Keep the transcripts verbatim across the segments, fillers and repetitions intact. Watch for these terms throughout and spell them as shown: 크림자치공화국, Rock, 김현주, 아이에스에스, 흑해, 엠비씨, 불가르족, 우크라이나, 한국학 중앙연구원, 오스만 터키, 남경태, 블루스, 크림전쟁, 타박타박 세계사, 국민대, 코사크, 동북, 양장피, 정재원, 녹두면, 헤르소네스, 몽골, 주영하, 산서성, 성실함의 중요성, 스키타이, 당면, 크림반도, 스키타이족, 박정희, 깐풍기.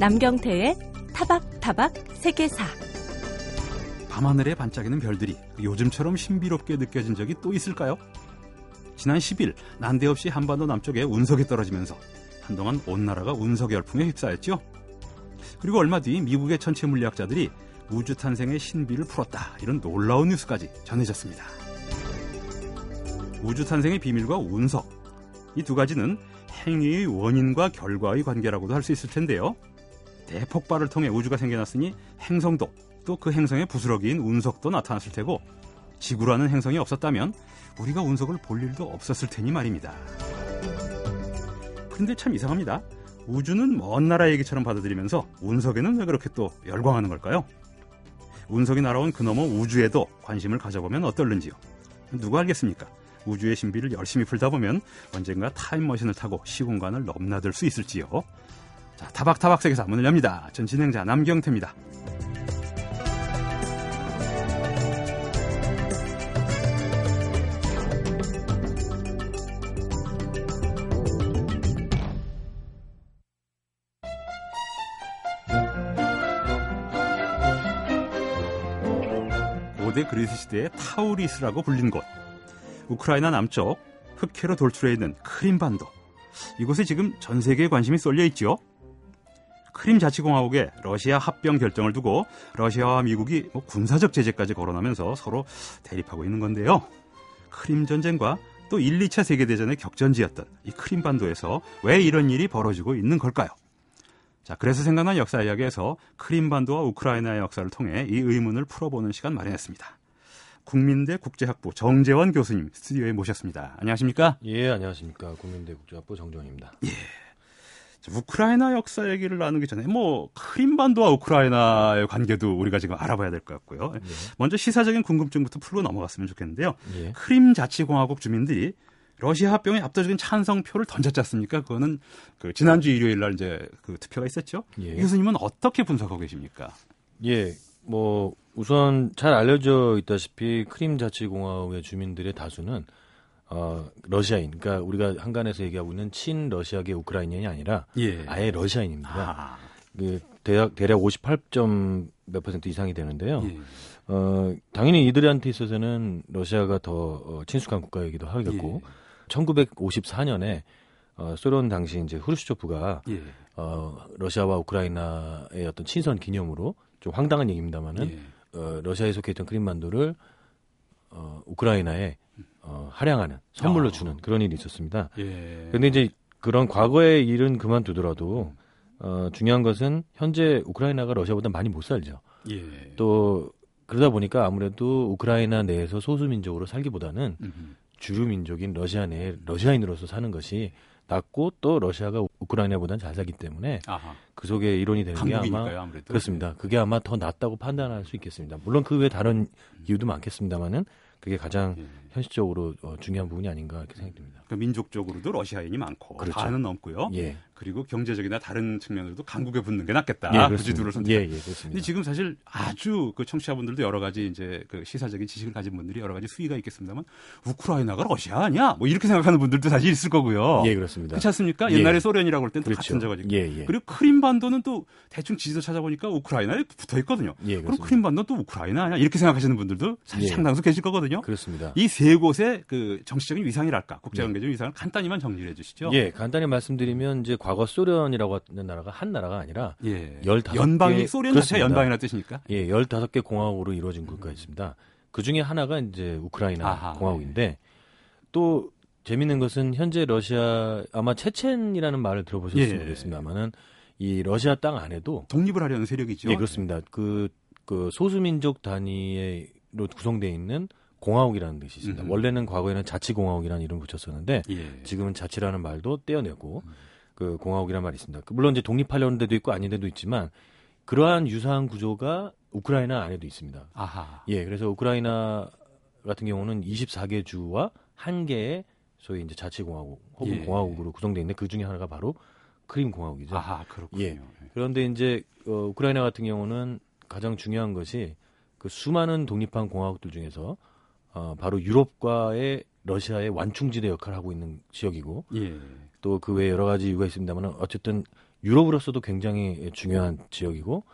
남경태의 타박타박 세계사. 밤하늘에 반짝이는 별들이 요즘처럼 신비롭게 느껴진 적이 또 있을까요? 지난 십일 난데없이 한반도 남쪽에 운석이 떨어지면서 한동안 온 나라가 운석 열풍에 휩싸였죠. 그리고 얼마 뒤 미국의 천체 물리학자들이 우주 탄생의 신비를 풀었다, 이런 놀라운 뉴스까지 전해졌습니다. 우주 탄생의 비밀과 운석, 이 두 가지는 행위의 원인과 결과의 관계라고도 할 수 있을 텐데요. 대폭발을 통해 우주가 생겨났으니 행성도, 또 그 행성의 부스러기인 운석도 나타났을 테고, 지구라는 행성이 없었다면 우리가 운석을 볼 일도 없었을 테니 말입니다. 그런데 참 이상합니다. 우주는 먼 나라 얘기처럼 받아들이면서 운석에는 왜 그렇게 또 열광하는 걸까요? 운석이 날아온 그너머 우주에도 관심을 가져보면 어떨는지요. 누가 알겠습니까? 우주의 신비를 열심히 풀다 보면 언젠가 타임머신을 타고 시공간을 넘나들 수 있을지요. 자, 타박타박 세계사 문을 엽니다. 전 진행자 남경태입니다. 고대 그리스 시대의 타우리스라고 불린 곳, 우크라이나 남쪽 흑해로 돌출해 있는 크림반도, 이곳에 지금 전 세계의 관심이 쏠려 있죠. 크림자치공화국의 러시아 합병 결정을 두고 러시아와 미국이 뭐 군사적 제재까지 거론하면서 서로 대립하고 있는 건데요. 크림전쟁과 또 일, 이 차 세계대전의 격전지였던 이 크림반도에서 왜 이런 일이 벌어지고 있는 걸까요? 자, 그래서 생각난 역사 이야기에서 크림반도와 우크라이나의 역사를 통해 이 의문을 풀어보는 시간 마련했습니다. 국민대 국제학부 정재원 교수님 스튜디오에 모셨습니다. 안녕하십니까? 예, 안녕하십니까? 국민대 국제학부 정재원입니다. 예. 자, 우크라이나 역사 얘기를 나누기 전에 뭐 크림반도와 우크라이나의 관계도 우리가 지금 알아봐야 될 것 같고요. 예. 먼저 시사적인 궁금증부터 풀고 넘어갔으면 좋겠는데요. 예. 크림자치공화국 주민들이 러시아 합병에 압도적인 찬성표를 던졌지 않습니까? 그거는 그 지난주 일요일 날 이제 그 투표가 있었죠. 예. 교수님은 어떻게 분석하고 계십니까? 예. 뭐 우선 잘 알려져 있다시피 크림자치공화국의 주민들의 다수는 어, 러시아인, 그러니까 우리가 한간에서 얘기하고 있는 친러시아계 우크라이나인이 아니라 예. 아예 러시아인입니다. 아. 그 대략, 대략 오십팔. 몇 퍼센트 이상이 되는데요. 예. 어, 당연히 이들한테 있어서는 러시아가 더 어, 친숙한 국가이기도 하겠고 예. 천구백오십사 년에 어, 소련 당시 이제 후르츠초프가 예. 어, 러시아와 우크라이나의 어떤 친선 기념으로 좀 황당한 얘기입니다만은 예. 어, 러시아에 속해 있던 크림반도를 어, 우크라이나에 어, 할양하는 선물로 아. 주는 그런 일이 있었습니다. 그런데 예. 이제 그런 과거의 일은 그만두더라도 어, 중요한 것은 현재 우크라이나가 러시아보다 많이 못 살죠. 예. 또 그러다 보니까 아무래도 우크라이나 내에서 소수민족으로 살기보다는 음흠. 주류 민족인 러시아 내에 러시아인으로서 사는 것이 낫고, 또 러시아가 우크라이나보다는 잘 살기 때문에 아하. 그 속에 이론이 되는 게 아마 아무래도. 그렇습니다. 그게 아마 더 낫다고 판단할 수 있겠습니다. 물론 그 외에 다른 이유도 많겠습니다만은 그게 가장 예. 현실적으로 어, 중요한 부분이 아닌가 이렇게 생각됩니다. 그러니까 민족적으로도 러시아인이 많고 그렇죠. 반은 넘고요. 예. 그리고 경제적이나 다른 측면으로도 강국에 붙는 게 낫겠다. 예, 그 지도를 선택. 예, 예, 그런데 지금 사실 아주 그 청취자분들도 여러 가지 이제 그 시사적인 지식을 가진 분들이 여러 가지 수위가 있겠습니다만, 우크라이나가 러시아 아니야? 뭐 이렇게 생각하는 분들도 사실 있을 거고요. 예, 그렇습니다. 그렇지 않습니까? 옛날에 예. 소련이라고 할 때는 그렇죠. 같은 자가지고. 예, 예. 그리고 크림반도는 또 대충 지도 찾아보니까 우크라이나에 붙어 있거든요. 예, 그럼 크림반도는 또 우크라이나 아니야? 이렇게 생각하시는 분들도 사실 예. 상당수 계실 거거든요. 그렇습니다. 이 세 곳의 그 정치적인 위상이랄까, 국제관계적인 네. 위상을 간단히만 정리를 해주시죠. 예, 간단히 말씀드리면 이제 과거 소련이라고 하는 나라가 한 나라가 아니라 예. 십오 개 연방이, 소련 자체가 연방이라는 뜻이니까. 예, 십오 개 공화국으로 이루어진 국가였습니다. 그 중에 하나가 이제 우크라이나 아하, 공화국인데 예. 또 재미있는 것은 현재 러시아, 아마 체첸이라는 말을 들어보셨으면 예. 모르겠습니다만은 이 러시아 땅 안에도 독립을 하려는 세력이죠. 예, 그렇습니다. 그, 그 소수민족 단위로 구성되어 있는 공화국이라는 뜻이 있습니다. 음. 원래는 과거에는 자치공화국이라는 이름을 붙였었는데 예. 지금은 자치라는 말도 떼어내고 음. 그 공화국이라는 말이 있습니다. 물론 이제 독립하려는 데도 있고 아닌 데도 있지만 그러한 유사한 구조가 우크라이나 안에도 있습니다. 아하. 예, 그래서 우크라이나 같은 경우는 이십사 개 주와 한 개의 소위 이제 자치공화국 혹은 예. 공화국으로 구성되어 있는데 그 중에 하나가 바로 크림 공화국이죠. 아하, 그렇군요. 예. 그런데 이제 어, 우크라이나 같은 경우는 가장 중요한 것이 그 수많은 독립한 공화국들 중에서 어, 바로 유럽과의 러시아의 완충지대 역할을 하고 있는 지역이고 예. 또 그 외에 여러 가지 이유가 있습니다만 어쨌든 유럽으로서도 굉장히 중요한 지역이고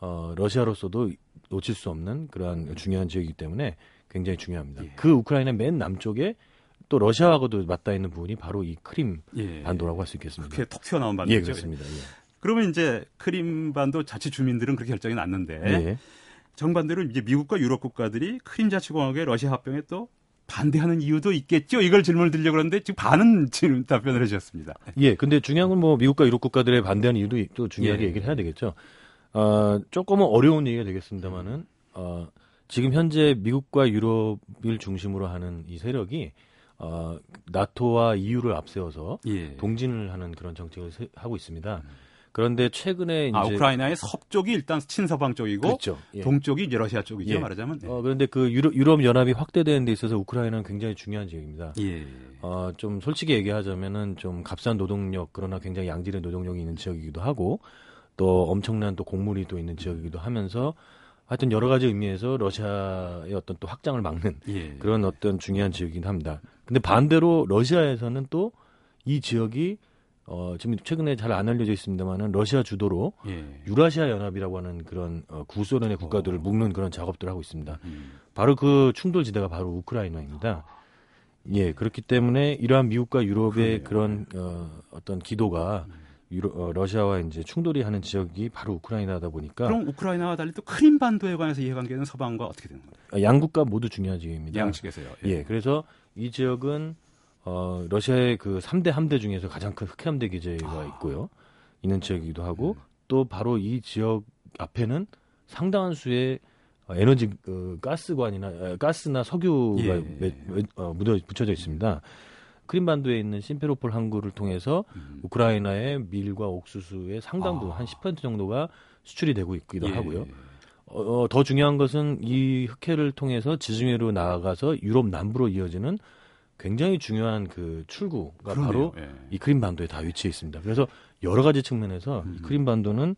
어, 러시아로서도 놓칠 수 없는 그러한 중요한 지역이기 때문에 굉장히 중요합니다. 예. 그 우크라이나 맨 남쪽에 또 러시아하고도 맞닿아 있는 부분이 바로 이 크림 예. 반도라고 할 수 있겠습니다. 그렇게 턱 튀어나온 반도죠. 예, 그렇습니다. 예. 그러면 이제 크림반도 자치 주민들은 그렇게 결정이 났는데 예. 정반대로 이제 미국과 유럽 국가들이 크림자치공화국의 러시아 합병에 또 반대하는 이유도 있겠죠. 이걸 질문을 드리려고 그러는데 지금 반은 지금 답변을 해주셨습니다. 예, 근데 중요한 건 뭐 미국과 유럽 국가들의 반대하는 이유도 또 중요하게 예. 얘기를 해야 되겠죠. 어, 조금은 어려운 얘기가 되겠습니다만은 어, 지금 현재 미국과 유럽을 중심으로 하는 이 세력이 어, 나토와 이유를 앞세워서 예. 동진을 하는 그런 정책을 세, 하고 있습니다. 음. 그런데 최근에 이제 아, 우크라이나의 서쪽이 일단 친서방 쪽이고 그렇죠. 예. 동쪽이 이제 러시아 쪽이죠. 예. 말하자면. 예. 어, 그런데 그 유럽, 유럽 연합이 확대되는 데 있어서 우크라이나는 굉장히 중요한 지역입니다. 예. 어, 좀 솔직히 얘기하자면은 좀 값싼 노동력 그러나 굉장히 양질의 노동력이 있는 지역이기도 하고 또 엄청난 또 곡물이 또 있는 지역이기도 하면서 하여튼 여러 가지 의미에서 러시아의 어떤 또 확장을 막는 예. 그런 어떤 중요한 지역이긴 합니다. 근데 반대로 러시아에서는 또 이 지역이 어, 지금 최근에 잘 안 알려져 있습니다만은 러시아 주도로 예. 유라시아 연합이라고 하는 그런 어, 구소련의 국가들을 묶는 그런 작업들을 하고 있습니다. 음. 바로 그 충돌 지대가 바로 우크라이나입니다. 예, 그렇기 때문에 이러한 미국과 유럽의 그래요. 그런 어, 어떤 기도가 음. 유로, 어, 러시아와 이제 충돌이 하는 지역이 바로 우크라이나다 보니까 그럼 우크라이나와 달리 또 크림반도에 관해서 이해관계는 서방과 어떻게 되는 거예요? 양국과 모두 중요한 지역입니다. 양측에서요. 예. 예, 그래서 이 지역은 어, 러시아의 그 삼 대 함대 중에서 가장 큰 흑해 함대 기제가 아. 있고요, 있는 지역이기도 하고 네. 또 바로 이 지역 앞에는 상당한 수의 에너지 어, 가스관이나 가스나 석유가 예. 매, 매, 어, 묻어 붙여져 있습니다. 크림반도에 있는 심페로폴 항구를 통해서 음. 우크라이나의 밀과 옥수수의 상당 부분 아. 한 십 퍼센트 정도가 수출이 되고 있기도 예. 하고요. 어, 어, 더 중요한 것은 이 흑해를 통해서 지중해로 나아가서 유럽 남부로 이어지는 굉장히 중요한 그 출구가 그러네요. 바로 예. 이 크림반도에 다 위치해 있습니다. 그래서 여러 가지 측면에서 음. 이 크림반도는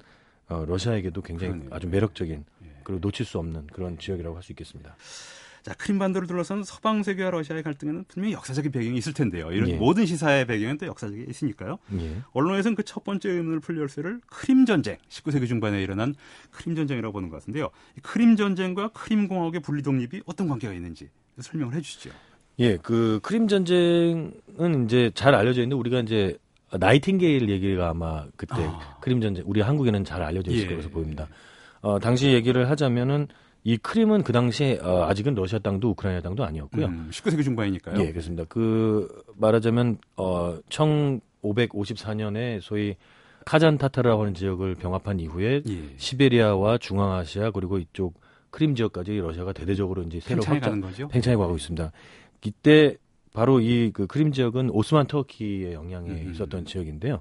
어, 러시아에게도 굉장히 그러네요. 아주 매력적인 예. 그리고 놓칠 수 없는 그런 예. 지역이라고 할 수 있겠습니다. 자, 크림반도를 둘러싼 서방 세계와 러시아의 갈등에는 분명히 역사적인 배경이 있을 텐데요. 이런 예. 모든 시사의 배경은 또 역사적인 게 있으니까요. 예. 언론에서는 그 첫 번째 의문을 풀 열쇠를 크림전쟁, 십구 세기 중반에 일어난 크림전쟁이라고 보는 것 같은데요. 이 크림전쟁과 크림공화국의 분리독립이 어떤 관계가 있는지 설명을 해 주시죠. 예, 그 크림전쟁은 이제 잘 알려져 있는데 우리가 이제 나이팅게일 얘기가 아마 그때 아. 크림전쟁, 우리 한국에는 잘 알려져 있을 예. 것으로 보입니다. 어, 당시 얘기를 하자면은 이 크림은 그 당시에 어, 아직은 러시아 땅도 우크라이나 땅도 아니었고요. 음, 십구 세기 중반이니까요. 예, 그렇습니다. 그 말하자면 어, 천오백오십사 년에 소위 카잔타타르라고 하는 지역을 병합한 이후에 예. 시베리아와 중앙아시아 그리고 이쪽 크림 지역까지 러시아가 대대적으로 이제 새로 팽창해 가는 거죠. 팽창해 가고 있습니다. 이때 바로 이 그 크림 지역은 오스만 터키의 영향이 음. 있었던 지역인데요.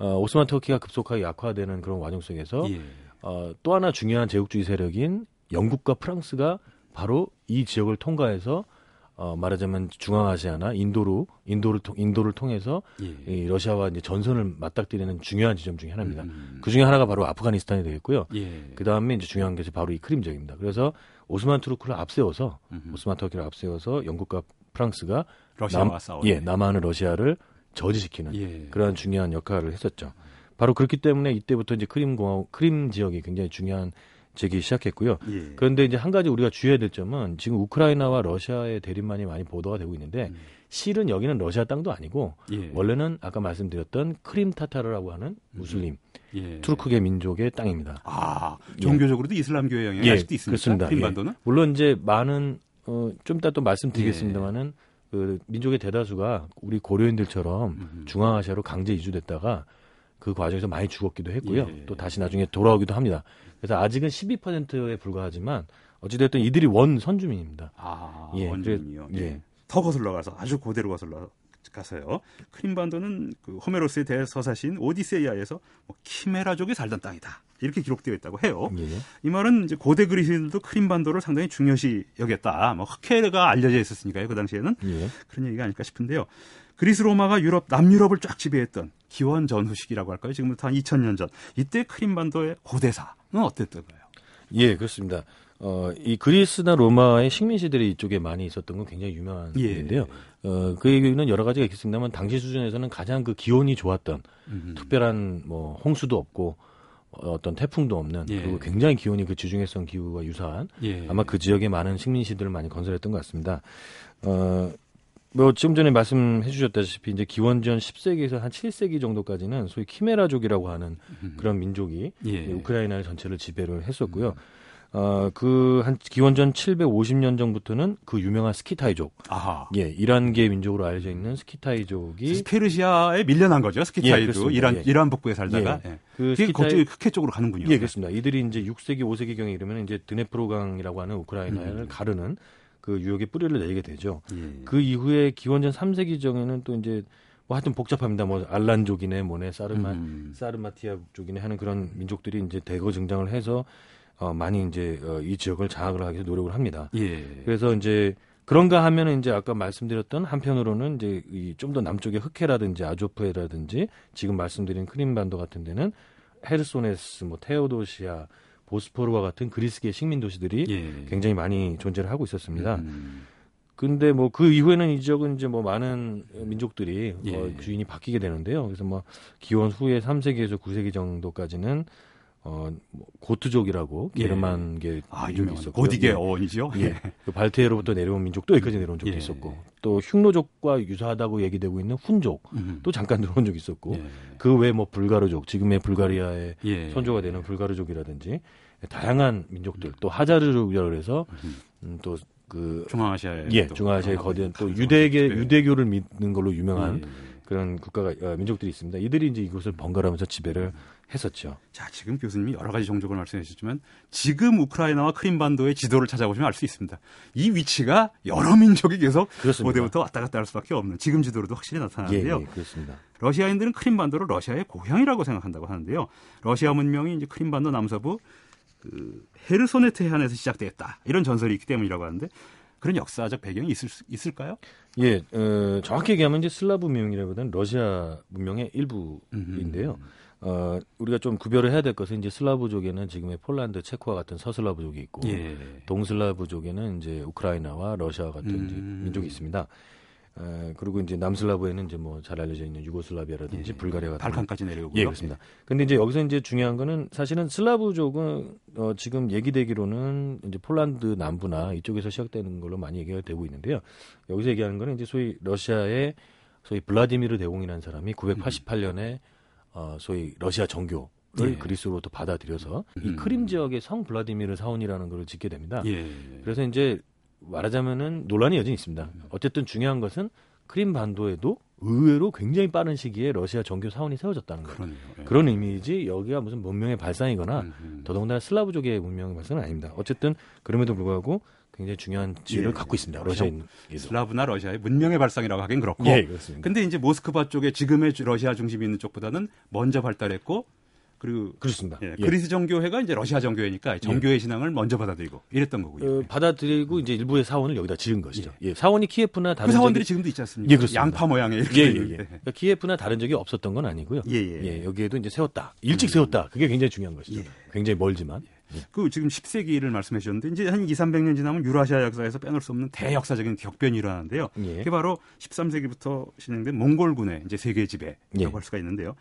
어, 오스만 터키가 급속하게 약화되는 그런 와중 속에서 예. 어, 또 하나 중요한 제국주의 세력인 영국과 프랑스가 바로 이 지역을 통과해서 어, 말하자면 중앙아시아나 인도로 인도를 통, 인도를 통해서 예. 이 러시아와 이제 전선을 맞닥뜨리는 중요한 지점 중에 하나입니다. 음. 그 중에 하나가 바로 아프가니스탄이 되겠고요. 예. 그 다음에 이제 중요한 것이 바로 이 크림 지역입니다. 그래서 오스만 투르크를 앞세워서 음흠. 오스만 터키를 앞세워서 영국과 프랑스가 러시아와 싸우는 예, 남하는 러시아를 저지시키는 예. 그러한 중요한 역할을 했었죠. 바로 그렇기 때문에 이때부터 이제 크림 공화국 크림 지역이 굉장히 중요한 제기 시작했고요. 예. 그런데 이제 한 가지 우리가 주의해야 될 점은 지금 우크라이나와 러시아의 대립만이 많이 보도가 되고 있는데 음. 실은 여기는 러시아 땅도 아니고 예. 원래는 아까 말씀드렸던 크림타타르라고 하는 무슬림 예. 투르크계 민족의 땅입니다. 아, 종교적으로도 예. 이슬람교의 영향이 예. 아직도 있습니다. 크림반도는? 예. 물론 이제 많은 어, 좀 이따 또 말씀드리겠습니다만은 예. 그 민족의 대다수가 우리 고려인들처럼 음. 중앙아시아로 강제 이주됐다가 그 과정에서 많이 죽었기도 했고요. 예. 또 다시 나중에 돌아오기도 합니다. 그래서 아직은 십이 퍼센트에 불과하지만 어찌됐든 이들이 원 선주민입니다. 아, 예. 원주민이요. 예. 예. 더 거슬러 가서 아주 고대로 거슬러 가서요. 크림반도는 그 호메로스의 대서사시인 오디세이아에서 뭐 키메라족이 살던 땅이다. 이렇게 기록되어 있다고 해요. 예. 이 말은 이제 고대 그리스인들도 크림반도를 상당히 중요시 여겼다. 뭐 흑해가 알려져 있었으니까요. 그 당시에는 예. 그런 얘기가 아닐까 싶은데요. 그리스 로마가 유럽 남유럽을 쫙 지배했던 기원 전후 시기라고 할까요? 지금부터 한 이천 년 전 이때 크림반도의 고대사는 어땠던가요? 예, 그렇습니다. 어, 이 그리스나 로마의 식민시들이 이쪽에 많이 있었던 건 굉장히 유명한 예. 일인데요. 어, 그 얘기는 여러 가지가 있겠습니다만 당시 수준에서는 가장 그 기온이 좋았던 음. 특별한 뭐 홍수도 없고 어떤 태풍도 없는 예. 그리고 굉장히 기온이 그 지중해성 기후와 유사한 예. 아마 그 지역에 많은 식민시들을 많이 건설했던 것 같습니다. 어, 뭐 지금 전에 말씀해 주셨다시피 이제 기원전 십 세기에서 한 칠 세기 정도까지는 소위 키메라족이라고 하는 음. 그런 민족이 예. 우크라이나 전체를 지배를 했었고요. 어, 그 한 기원전 칠백오십 년 전부터는 그 유명한 스키타이족, 아하. 예, 이란계 민족으로 알려져 있는 스키타이족이 페르시아에 밀려난 거죠. 스키타이도 예, 이란 예. 이란 북부에 살다가 예. 예. 그 스키타이 흑해 쪽으로 가는군요. 예, 그렇습니다. 이들이 이제 육 세기 오 세기 경에 이르면 이제 드네프로강이라고 하는 우크라이나를 음. 가르는 그 유역의 뿌리를 내리게 되죠. 예. 그 이후에 기원전 삼 세기 경에는 또 이제 뭐 하여튼 복잡합니다. 뭐 알란족이네, 뭐네, 사르마 음. 사르마티아족이네 하는 그런 민족들이 이제 대거 증장을 해서 어, 많이 이제 어, 이 지역을 장악을 하기 위해서 노력을 합니다. 예. 그래서 이제 그런가 하면은 이제 아까 말씀드렸던 한편으로는 이제 좀 더 남쪽의 흑해라든지 아조프해라든지 지금 말씀드린 크림반도 같은 데는 헤르소네스, 뭐 테오도시아, 보스포르와 같은 그리스계 식민 도시들이 예. 굉장히 많이 존재를 하고 있었습니다. 음. 근데 뭐 그 이후에는 이 지역은 이제 뭐 많은 민족들이 예. 어, 주인이 바뀌게 되는데요. 그래서 뭐 기원 후에 삼 세기에서 구 세기 정도까지는 어, 고트족이라고 게르만계 예. 아, 민족이 있었고요. 고딕의 어원이죠. 예. 그 발트해로부터 내려온 민족도 여기까지 내려온 적도 예. 있었고 또 흉노족과 유사하다고 얘기되고 있는 훈족도 음. 잠깐 들어온 적이 있었고 예. 그 외에 뭐 불가르족, 지금의 불가리아의 예. 선조가 되는 불가르족이라든지 다양한 민족들 또 하자르족이라고 해서 음, 또 그 중앙아시아의 예, 중앙아시아의 거대한 또 유대계 유대교를 믿는 걸로 유명한 예. 그런 국가가 어, 민족들이 있습니다. 이들이 이제 이곳을 번갈아가면서 지배를 했었죠. 자, 지금 교수님이 여러 가지 종족을 말씀해 주셨지만 지금 우크라이나와 크림반도의 지도를 찾아보시면 알 수 있습니다. 이 위치가 여러 민족이 계속 고대부터 왔다 갔다 할 수밖에 없는 지금 지도로도 확실히 나타나는데요. 예, 예, 그렇습니다. 러시아인들은 크림반도를 러시아의 고향이라고 생각한다고 하는데요. 러시아 문명이 이제 크림반도 남서부 그 헤르소네트 해안에서 시작되었다 이런 전설이 있기 때문이라고 하는데 그런 역사적 배경이 있을 수 있을까요? 예, 어, 정확히 얘기하면 이제 슬라브 문명이라기보다는 러시아 문명의 일부인데요. 음흠. 어, 우리가 좀 구별을 해야 될 것은 이제 슬라브족에는 지금의 폴란드, 체코와 같은 서슬라브족이 있고 예. 동슬라브족에는 이제 우크라이나와 러시아 같은 음. 이제 민족이 있습니다. 어, 그리고 이제 남슬라브에는 이제 뭐 잘 알려져 있는 유고슬라비아라든지 예. 불가리아 같은 발칸까지 내려오고요. 예, 그렇습니다. 근데 이제 여기서 이제 중요한 거는 사실은 슬라브족은 어, 지금 얘기되기로는 이제 폴란드 남부나 이쪽에서 시작되는 걸로 많이 얘기가 되고 있는데요. 여기서 얘기하는 거는 이제 소위 러시아의 소위 블라디미르 대공이라는 사람이 구백팔십팔 년에 음. 어, 소위 러시아 정교를 예. 그리스로부터 받아들여서 음. 이 크림 지역의 성 블라디미르 사원이라는 걸 짓게 됩니다. 예. 그래서 이제 말하자면은 논란이 여전히 있습니다. 어쨌든 중요한 것은 크림 반도에도 의외로 굉장히 빠른 시기에 러시아 정교 사원이 세워졌다는 거예요. 그러네요. 그런 의미이지 여기가 무슨 문명의 발상이거나 음흠. 더더군다나 슬라브족의 문명의 발상은 아닙니다. 어쨌든 그럼에도 불구하고 굉장히 중요한 지위를 예. 갖고 있습니다. 러시아인 슬라브나 러시아의 문명의 발상이라고 하긴 그렇고. 예, 그렇습니다. 근데 이제 모스크바 쪽에 지금의 러시아 중심이 있는 쪽보다는 먼저 발달했고 그리고 그렇습니다. 예, 예. 그리스 정교회가 이제 러시아 정교회니까 정교회 예. 신앙을 먼저 받아들이고 이랬던 거고요. 어, 받아들이고 이제 일부의 사원을 여기다 지은 것이죠. 예. 예. 사원이 키예프나 다른 그 사원들이 적이... 지금도 있지 않습니까? 예, 그렇습니다. 양파 모양의 이렇게 예, 예, 예. 그러니까 키예프나 다른 적이 없었던 건 아니고요. 예, 예. 예, 여기에도 이제 세웠다. 일찍 음. 세웠다. 그게 굉장히 중요한 것이죠. 예. 굉장히 멀지만. 예. 그 지금 십 세기를 말씀해 주셨는데 이제 한 이삼백 년 지나면 유라시아 역사에서 빼놓을 수 없는 대역사적인 격변이 일어나는데요. 예. 그게 바로 십삼 세기부터 진행된 몽골군의 이제 세계 지배라고 예. 할 수가 있는데요.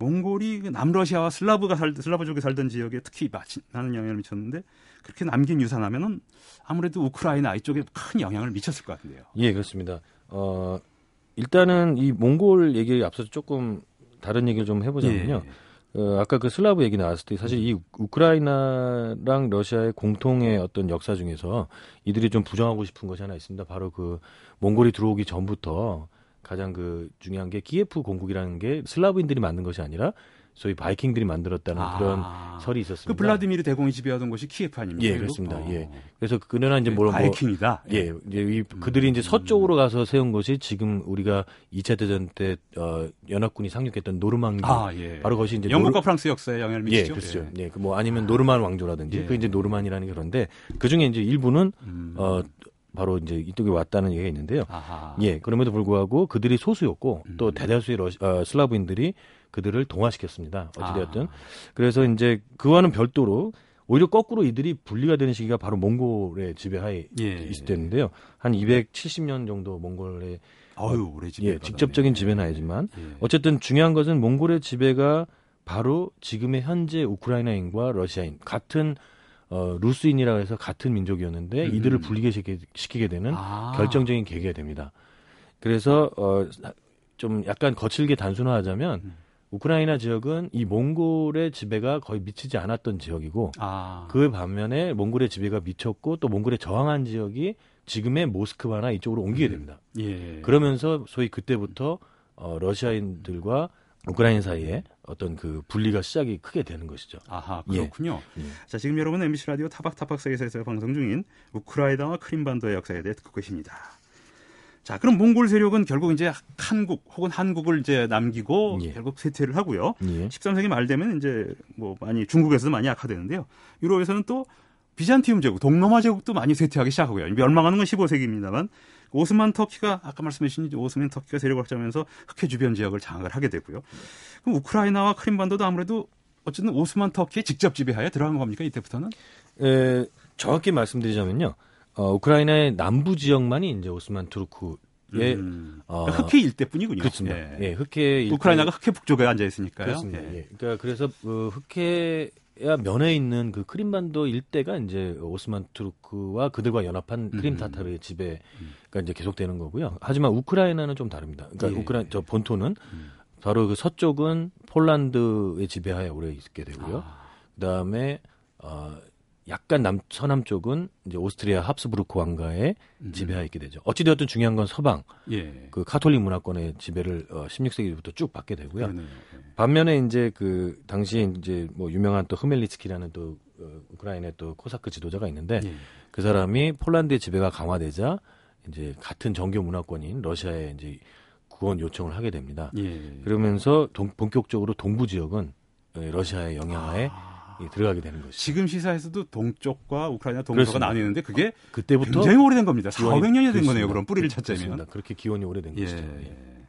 몽골이 남러시아와 슬라브가 살 슬라브족이 살던 지역에 특히 많은 영향을 미쳤는데 그렇게 남긴 유산하면은 아무래도 우크라이나 이쪽에 큰 영향을 미쳤을 것 같은데요. 예, 그렇습니다. 어, 일단은 이 몽골 얘기에 앞서 조금 다른 얘기를 좀 해보자면요. 예. 어, 아까 그 슬라브 얘기 나왔을 때 사실 이 우크라이나랑 러시아의 공통의 어떤 역사 중에서 이들이 좀 부정하고 싶은 것이 하나 있습니다. 바로 그 몽골이 들어오기 전부터 가장 그 중요한 게 키예프 공국이라는 게 슬라브인들이 만든 것이 아니라 소위 바이킹들이 만들었다는 아, 그런 설이 있었습니다. 그 블라디미르 대공이 지배하던 곳이 키예프 아닙니까? 예, 그렇습니다. 어. 예. 그래서 그러나 이제 뭐라고 바이킹이다. 예, 이제 이, 그들이 이제 서쪽으로 가서 세운 것이 지금 우리가 이 차 대전 때 어, 연합군이 상륙했던 노르망디. 아, 예. 바로 그것이 이제 영국과 노르... 프랑스 역사에 영향을 미치죠. 예, 그렇죠. 예, 예. 그 뭐 아니면 노르만 왕조라든지 예. 그 이제 노르만이라는 게 그런데 그 중에 이제 일부는 음. 어. 바로 이제 이쪽에 왔다는 얘기가 있는데요. 아하. 예, 그럼에도 불구하고 그들이 소수였고 음. 또 대다수의 러시, 어, 슬라브인들이 그들을 동화시켰습니다. 어찌되었든 아. 그래서 이제 그와는 별도로 오히려 거꾸로 이들이 분리가 되는 시기가 바로 몽골의 지배하에 예, 있을 때인데요. 한 이백칠십 년 정도 몽골의 아유, 오래 지배 예, 직접적인 지배는 아니지만 예. 어쨌든 중요한 것은 몽골의 지배가 바로 지금의 현재 우크라이나인과 러시아인 같은 어, 루스인이라고 해서 같은 민족이었는데 음. 이들을 분리게 시키, 시키게 되는 아. 결정적인 계기가 됩니다. 그래서 어, 좀 약간 거칠게 단순화하자면 음. 우크라이나 지역은 이 몽골의 지배가 거의 미치지 않았던 지역이고 아. 그 반면에 몽골의 지배가 미쳤고 또 몽골에 저항한 지역이 지금의 모스크바나 이쪽으로 옮기게 됩니다. 음. 예. 그러면서 소위 그때부터 어, 러시아인들과 우크라이나 사이에 어떤 그 분리가 시작이 크게 되는 것이죠. 아하, 그렇군요. 예. 자, 지금 여러분은 엠비씨 라디오 타박타박사에서 방송 중인 우크라이나와 크림반도의 역사에 대해 듣고 계십니다. 자, 그럼 몽골 세력은 결국 이제 한국 혹은 한국을 이제 남기고 예. 결국 쇠퇴를 하고요. 예. 십삼 세기 말 되면 이제 뭐 많이 중국에서도 많이 악화되는데요. 유럽에서는 또 비잔티움 제국, 동로마 제국도 많이 쇠퇴하기 시작하고요. 멸망하는 건 십오 세기입니다만 오스만 터키가 아까 말씀하신 오스만 터키가 세력을 확장하면서 흑해 주변 지역을 장악을 하게 되고요. 그럼 우크라이나와 크림반도도 아무래도 어쨌든 오스만 터키의 직접 지배하에 들어간 겁니까 이때부터는? 에, 정확히 말씀드리자면요, 어, 우크라이나의 남부 지역만이 이제 오스만 투르크의 음. 어, 그러니까 흑해 일대뿐이군요. 그렇습니다. 예. 예, 흑해 일대... 우크라이나가 흑해 북쪽에 앉아 있으니까요. 그렇습니다. 예. 예. 그러니까 그래서 어, 흑해 면에 있는 그 크림반도 일대가 이제 오스만 투르크와 그들과 연합한 크림타타르의 지배가 이제 계속되는 거고요. 하지만 우크라이나는 좀 다릅니다. 그러니까 예. 우크라 저 본토는 음. 바로 그 서쪽은 폴란드의 지배하에 오래 있게 되고요. 아. 그다음에 어, 약간 남 서남 쪽은 이제 오스트리아 합스부르크 왕가의 음. 지배하에 있게 되죠. 어찌 되었든 중요한 건 서방 예. 그 카톨릭 문화권의 지배를 어, 십육 세기부터 쭉 받게 되고요. 네, 네, 네. 반면에 이제 그 당시에 이제 뭐 유명한 또 흐멜리츠키라는 또 어, 우크라이나의 또 코사크 지도자가 있는데 예. 그 사람이 폴란드의 지배가 강화되자 이제 같은 정교 문화권인 러시아에 이제 구원 요청을 하게 됩니다. 예, 예. 그러면서 동, 본격적으로 동부 지역은 러시아의 영향하에 아. 예, 들어가게 되는 것이죠. 지금 시사에서도 동쪽과 우크라이나 동서가 나뉘는데 그게 어, 그때부터 굉장히 오래된 겁니다. 사백 년이 된 거네요. 그럼 뿌리를 찾자면. 그렇습니다. 그렇게 기원이 오래된 예. 것이죠. 예.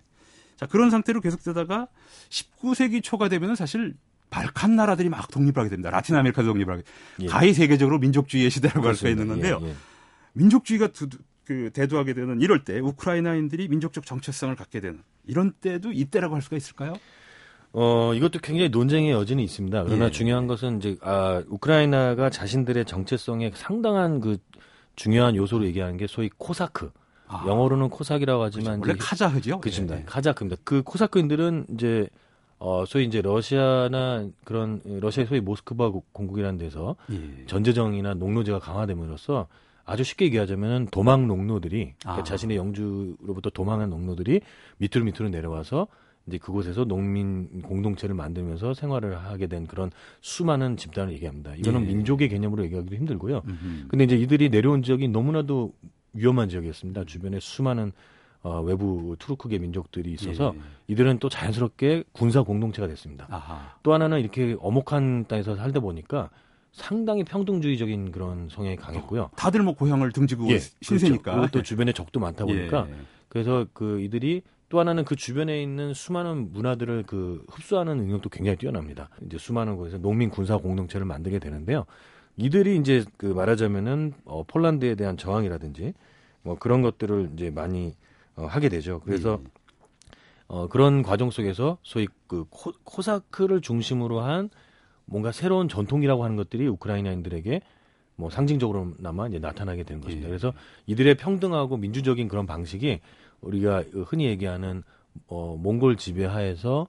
자, 그런 상태로 계속되다가 십구 세기 초가 되면은 사실 발칸 나라들이 막 독립하게 됩니다. 라틴 아메리카도 독립하게. 예. 가히 세계적으로 민족주의의 시대라고 할 수가 있는 건데요. 예. 예. 민족주의가 두, 그 대두하게 되는 이럴 때 우크라이나인들이 민족적 정체성을 갖게 되는 이런 때도 이때라고 할 수가 있을까요? 어, 이것도 굉장히 논쟁의 여지는 있습니다. 그러나 예. 중요한 것은 이제, 아, 우크라이나가 자신들의 정체성에 상당한 그 중요한 요소로 얘기하는 게 소위 코사크. 아. 영어로는 코사크이라고 하지만. 그렇죠. 원래 카자흐죠? 그렇습니다. 예. 카자흐입니다. 그 코사크인들은 이제, 어, 소위 이제 러시아나 그런, 러시아의 소위 모스크바 공국이라는 데서 예. 전제정이나 농노제가 강화됨으로써 아주 쉽게 얘기하자면 도망 농노들이, 아. 그러니까 자신의 영주로부터 도망한 농노들이 밑으로 밑으로 내려와서 이제 그곳에서 농민 공동체를 만들면서 생활을 하게 된 그런 수많은 집단을 얘기합니다. 이거는 예. 민족의 개념으로 얘기하기도 힘들고요. 음흠. 근데 이제 이들이 내려온 지역이 너무나도 위험한 지역이었습니다. 주변에 수많은 어, 외부 투르크계 민족들이 있어서 예. 이들은 또 자연스럽게 군사 공동체가 됐습니다. 아하. 또 하나는 이렇게 어목한 땅에서 살다 보니까 상당히 평등주의적인 그런 성향이 강했고요. 다들 뭐 고향을 등지고 예. 신세니까. 그렇죠. 또 주변에 적도 많다 보니까 예. 그래서 그 이들이 또 하나는 그 주변에 있는 수많은 문화들을 그 흡수하는 능력도 굉장히 뛰어납니다. 이제 수많은 곳에서 농민 군사 공동체를 만들게 되는데요. 이들이 이제 그 말하자면은 어, 폴란드에 대한 저항이라든지 뭐 그런 것들을 이제 많이 어, 하게 되죠. 그래서 어, 그런 과정 속에서 소위 그 코, 코사크를 중심으로 한 뭔가 새로운 전통이라고 하는 것들이 우크라이나인들에게 뭐 상징적으로나마 이제 나타나게 되는 것입니다. 그래서 이들의 평등하고 민주적인 그런 방식이 우리가 흔히 얘기하는 어, 몽골 지배하에서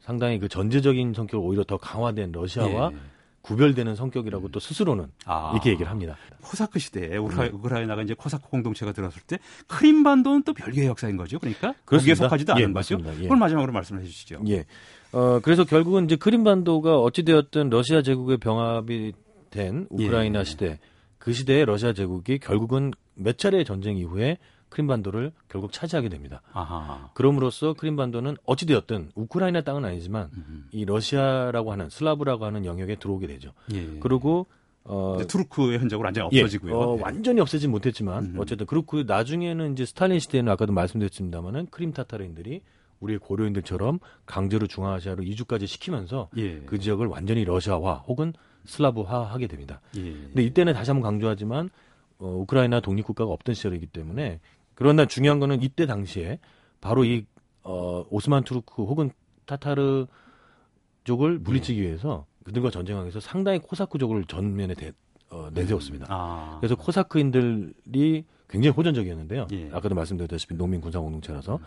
상당히 그 전제적인 성격을 오히려 더 강화된 러시아와 예. 구별되는 성격이라고 또 스스로는 아. 이렇게 얘기를 합니다. 코사크 시대에 우크라이, 우크라이나가 이제 코사크 공동체가 들어섰을 때 크림반도는 또 별개의 역사인 거죠. 그러니까 거기에 속하지도 않은 예, 거죠. 예. 그걸 마지막으로 말씀해 주시죠. 예. 어, 그래서 결국은 이제 크림반도가 어찌되었든 러시아 제국의 병합이 된 우크라이나 예. 시대, 그 시대에 러시아 제국이 결국은 몇 차례의 전쟁 이후에 크림반도를 결국 차지하게 됩니다. 아하. 그럼으로써 크림반도는 어찌되었든 우크라이나 땅은 아니지만 음. 이 러시아라고 하는 슬라브라고 하는 영역에 들어오게 되죠. 예. 그리고 어, 투르크의 흔적으로 완전히 없어지고요. 예. 어, 네. 완전히 없어지진 못했지만 음. 어쨌든 그렇고 나중에는 이제 스탈린 시대에는 아까도 말씀드렸습니다만은 크림타타르인들이 우리의 고려인들처럼 강제로 중앙아시아로 이주까지 시키면서 예. 그 지역을 완전히 러시아화 혹은 슬라브화하게 됩니다. 예. 근데 이때는 다시 한번 강조하지만 어, 우크라이나 독립국가가 없던 시절이기 때문에 그러나 중요한 거는 이때 당시에 바로 이 어, 오스만 투르크 혹은 타타르족을 물리치기 위해서 그들과 전쟁하면서 상당히 코사크족을 전면에 대, 어, 내세웠습니다. 아. 그래서 코사크인들이 굉장히 호전적이었는데요. 예. 아까도 말씀드렸다시피 농민 군사 공동체라서 음.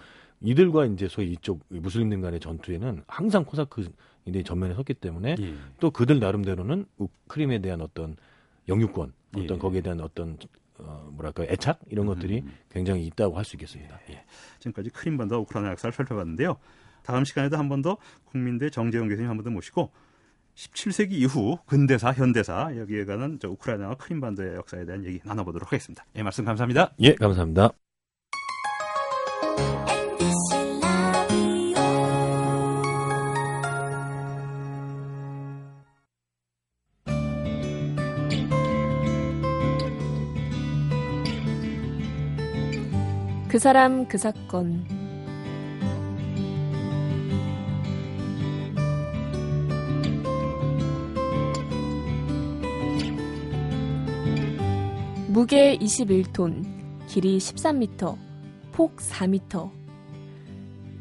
이들과 이제 소위 이쪽 무슬림들 간의 전투에는 항상 코사크인들이 전면에 섰기 때문에 예. 또 그들 나름대로는 크림에 대한 어떤 영유권, 어떤 예. 거기에 대한 어떤 어, 뭐랄까 애착 이런 것들이 음. 굉장히 있다고 할 수 있겠습니다. 예. 예. 지금까지 크림반도 우크라이나 역사를 살펴봤는데요. 다음 시간에도 한 번 더 국민대 정재원 교수님 한 번 더 모시고 십칠 세기 이후 근대사, 현대사 여기에 관한 저 우크라이나와 크림반도의 역사에 대한 얘기 나눠보도록 하겠습니다. 예, 말씀 감사합니다. 예, 감사합니다. 그 사람 그 사건 무게 이십일 톤, 길이 십삼 미터, 폭 사 미터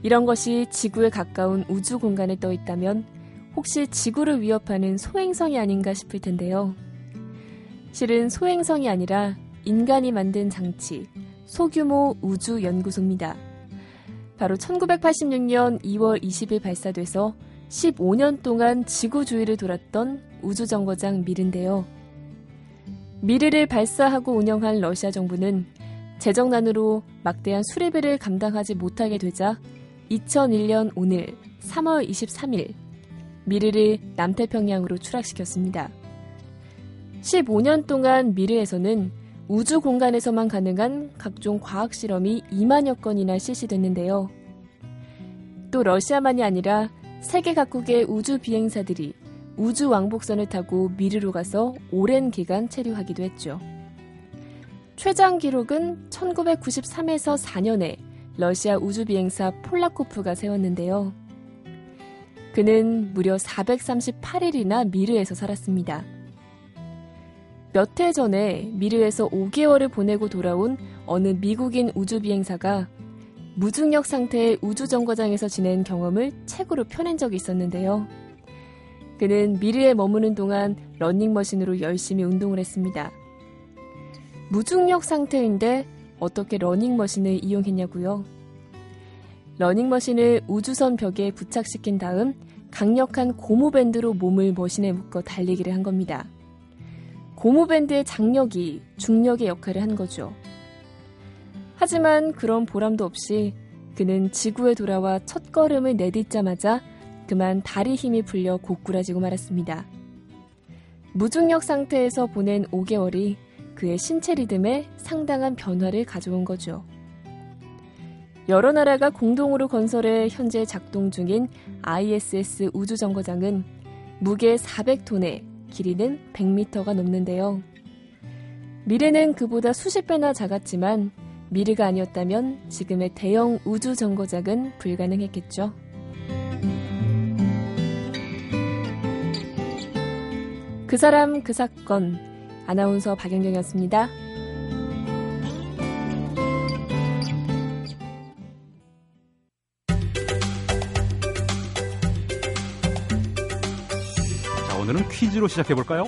이런 것이 지구에 가까운 우주 공간에 떠 있다면 혹시 지구를 위협하는 소행성이 아닌가 싶을 텐데요. 실은 소행성이 아니라 인간이 만든 장치 소규모 우주연구소입니다. 바로 천구백팔십육 년 이월 이십일 발사돼서 십오 년 동안 지구 주위를 돌았던 우주정거장 미르인데요. 미르를 발사하고 운영한 러시아 정부는 재정난으로 막대한 수리비를 감당하지 못하게 되자 이천일 년 오늘 삼월 이십삼일 미르를 남태평양으로 추락시켰습니다. 십오 년 동안 미르에서는 우주 공간에서만 가능한 각종 과학 실험이 이만여 건이나 실시됐는데요. 또 러시아만이 아니라 세계 각국의 우주 비행사들이 우주 왕복선을 타고 미르로 가서 오랜 기간 체류하기도 했죠. 최장 기록은 천구백구십삼에서 사년에 러시아 우주 비행사 폴라코프가 세웠는데요. 그는 무려 사백삼십팔일이나 미르에서 살았습니다. 몇 해 전에 미르에서 오 개월을 보내고 돌아온 어느 미국인 우주비행사가 무중력 상태의 우주정거장에서 지낸 경험을 책으로 펴낸 적이 있었는데요. 그는 미르에 머무는 동안 러닝머신으로 열심히 운동을 했습니다. 무중력 상태인데 어떻게 러닝머신을 이용했냐고요? 러닝머신을 우주선 벽에 부착시킨 다음 강력한 고무밴드로 몸을 머신에 묶어 달리기를 한 겁니다. 고무밴드의 장력이 중력의 역할을 한 거죠. 하지만 그런 보람도 없이 그는 지구에 돌아와 첫 걸음을 내딛자마자 그만 다리 힘이 풀려 고꾸라지고 말았습니다. 무중력 상태에서 보낸 오 개월이 그의 신체 리듬에 상당한 변화를 가져온 거죠. 여러 나라가 공동으로 건설해 현재 작동 중인 아이에스에스 우주정거장은 무게 사백 톤에 길이는 백 미터가 넘는데요. 미르는 그보다 수십 배나 작았지만 미르가 아니었다면 지금의 대형 우주 정거장은 불가능했겠죠. 그 사람 그 사건 아나운서 박연경이었습니다. 오늘은 퀴즈로 시작해볼까요?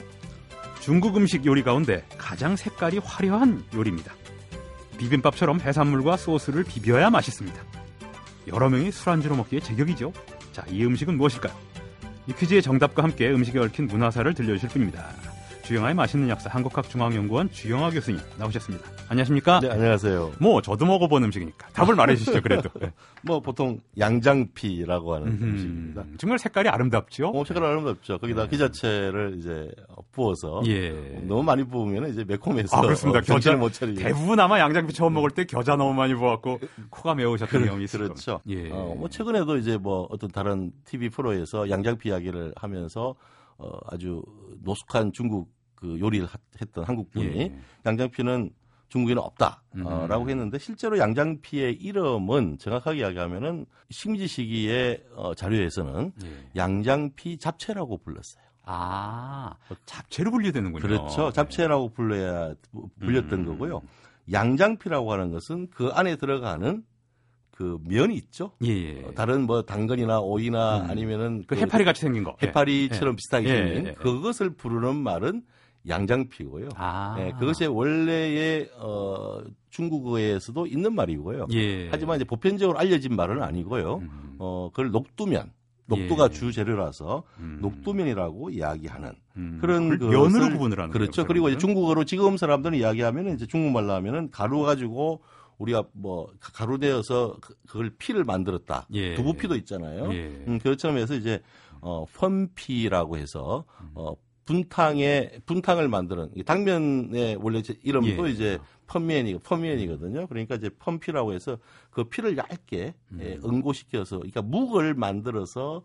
중국 음식 요리 가운데 가장 색깔이 화려한 요리입니다. 비빔밥처럼 해산물과 소스를 비벼야 맛있습니다. 여러 명이 술안주로 먹기에 제격이죠. 자, 이 음식은 무엇일까요? 이 퀴즈의 정답과 함께 음식에 얽힌 문화사를 들려주실 분입니다. 주영하의 맛있는 역사 한국학 중앙연구원 주영하 교수님 나오셨습니다. 안녕하십니까? 네, 안녕하세요. 뭐 저도 먹어본 음식이니까 답을 말해주시죠, 그래도. 네. 뭐 보통 양장피라고 하는 음흠, 음식입니다. 정말 색깔이 아름답죠? 어, 색깔 네. 아름답죠. 거기다 네. 그 자체를 이제 부어서 예. 너무 많이 부으면 이제 매콤해서. 아, 그렇습니다. 어, 겨자 못 차리고. 대부분 아마 양장피 처음 먹을 때 겨자 너무 많이 부어갖고 코가 매우셨던 경험이 있을 겁니다. 그렇죠. 예. 어, 뭐 최근에도 이제 뭐 어떤 다른 티비 프로에서 양장피 이야기를 하면서. 어, 아주 노숙한 중국 그 요리를 하, 했던 한국분이 예. 양장피는 중국에는 없다라고 음. 했는데 실제로 양장피의 이름은 정확하게 이야기하면은 식민지 시기의 어, 자료에서는 예. 양장피 잡채라고 불렀어요. 아, 잡채로 분류되는군요. 그렇죠. 잡채라고 불러야 불렸던 음. 거고요. 양장피라고 하는 것은 그 안에 들어가는 그 면이 있죠. 예. 어, 다른 뭐 당근이나 오이나 음. 아니면은 그 해파리 같이 생긴 거. 해파리처럼 예. 비슷하게 예. 생긴 예. 그것을 부르는 말은 양장피고요. 아. 예, 그것이 원래의 어, 중국어에서도 있는 말이고요. 예. 하지만 이제 보편적으로 알려진 말은 아니고요. 음. 어, 그걸 녹두면. 녹두가 예. 주 재료라서 음. 녹두면이라고 이야기하는 음. 그런 그 면으로 구분을 하는 그렇죠. 그리고 이제 중국어로 지금 사람들은 이야기하면 이제 중국말로 하면은 가루 가지고 우리가 뭐 가루되어서 그걸 피를 만들었다. 예. 두부피도 있잖아요. 예. 음, 그것처럼 해서 이제 어, 펀피라고 해서 어, 분탕에 분탕을 만드는 당면의 원래 이름도 예. 이제 펀면이 펀면이거든요. 그러니까 이제 펀피라고 해서 그 피를 얇게 음. 응고시켜서 그러니까 묵을 만들어서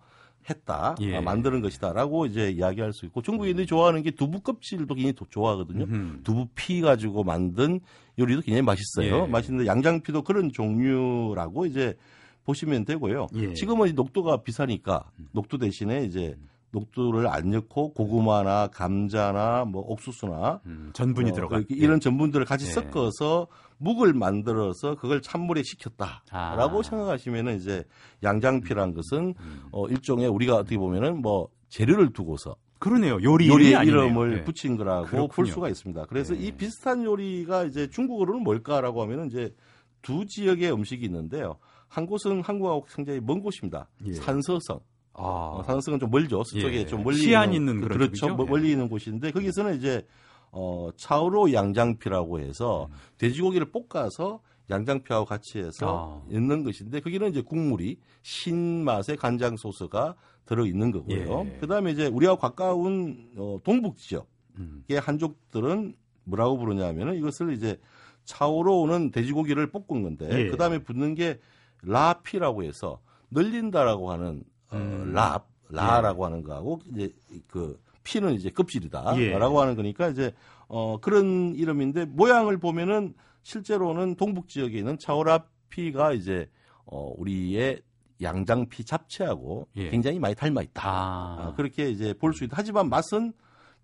했다, 예. 아, 만드는 것이다라고 이제 이야기할 수 있고 중국인들이 음. 좋아하는 게 두부 껍질도 굉장히 좋아하거든요. 음. 두부 피 가지고 만든 요리도 굉장히 맛있어요. 예. 맛있는데 양장피도 그런 종류라고 이제 보시면 되고요. 예. 지금은 녹두가 비싸니까 녹두 대신에 이제 음. 녹두를 안 넣고 고구마나 감자나 뭐 옥수수나 음, 전분이 어, 들어가 이런 예. 전분들을 같이 예. 섞어서 묵을 만들어서 그걸 찬물에 식혔다라고 아. 생각하시면은 이제 양장피란 것은 음. 어, 일종의 우리가 어떻게 보면은 뭐 재료를 두고서 그러네요 요리 요리의 아니네요. 이름을 예. 붙인 거라고 그렇군요. 볼 수가 있습니다. 그래서 예. 이 비슷한 요리가 이제 중국어로는 뭘까라고 하면은 이제 두 지역의 음식이 있는데요. 한 곳은 한국하고 굉장히 먼 곳입니다. 예. 산서성. 아, 산성은 좀 멀죠. 서쪽에 예. 좀 멀리 시안 있는, 있는 그런 그렇죠. 쪽이죠? 멀리 예. 있는 곳인데 거기서는 이제 어, 차오로 양장피라고 해서 음. 돼지고기를 볶아서 양장피하고 같이 해서 아. 있는 것인데 거기는 이제 국물이 신맛의 간장 소스가 들어 있는 거고요. 예. 그다음에 이제 우리하고 가까운 어, 동북 지역의 음. 한족들은 뭐라고 부르냐면은 이것을 이제 차오로는 돼지고기를 볶은 건데 예. 그다음에 붙는 게 라피라고 해서 늘린다라고 하는 어, 음. 랍, 라라고 예. 하는 거하고 이제 그 피는 이제 껍질이다라고 예. 하는 거니까 이제 어, 그런 이름인데 모양을 보면은 실제로는 동북 지역에 있는 차오라피가 이제 어, 우리의 양장피 잡채하고 예. 굉장히 많이 닮아 있다. 아. 어, 그렇게 이제 볼 수 있다. 하지만 맛은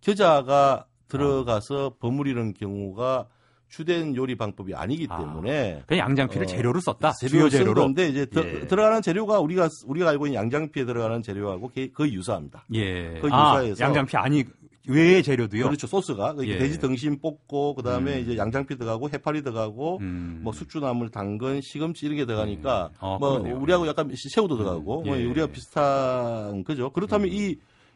겨자가 들어가서 아. 버무리는 경우가 주된 요리 방법이 아니기 때문에 아, 그냥 양장피를 어, 재료로 썼다. 주요 재료로. 그런데 이제 더, 예. 들어가는 재료가 우리가 우리가 알고 있는 양장피에 들어가는 재료하고 거의 유사합니다. 예. 거의 아, 유사해서 양장피 아니 외의 재료도요. 그렇죠. 소스가 예. 돼지 등심 볶고 그다음에 음. 이제 양장피 들어가고 해파리 들어가고 음. 뭐 숙주나물, 당근, 시금치 이런 게 들어가니까 음. 아, 뭐 그러네요. 우리하고 약간 새우도 들어가고 음. 예. 뭐 우리가 비슷한 거죠. 그렇다면 음. 이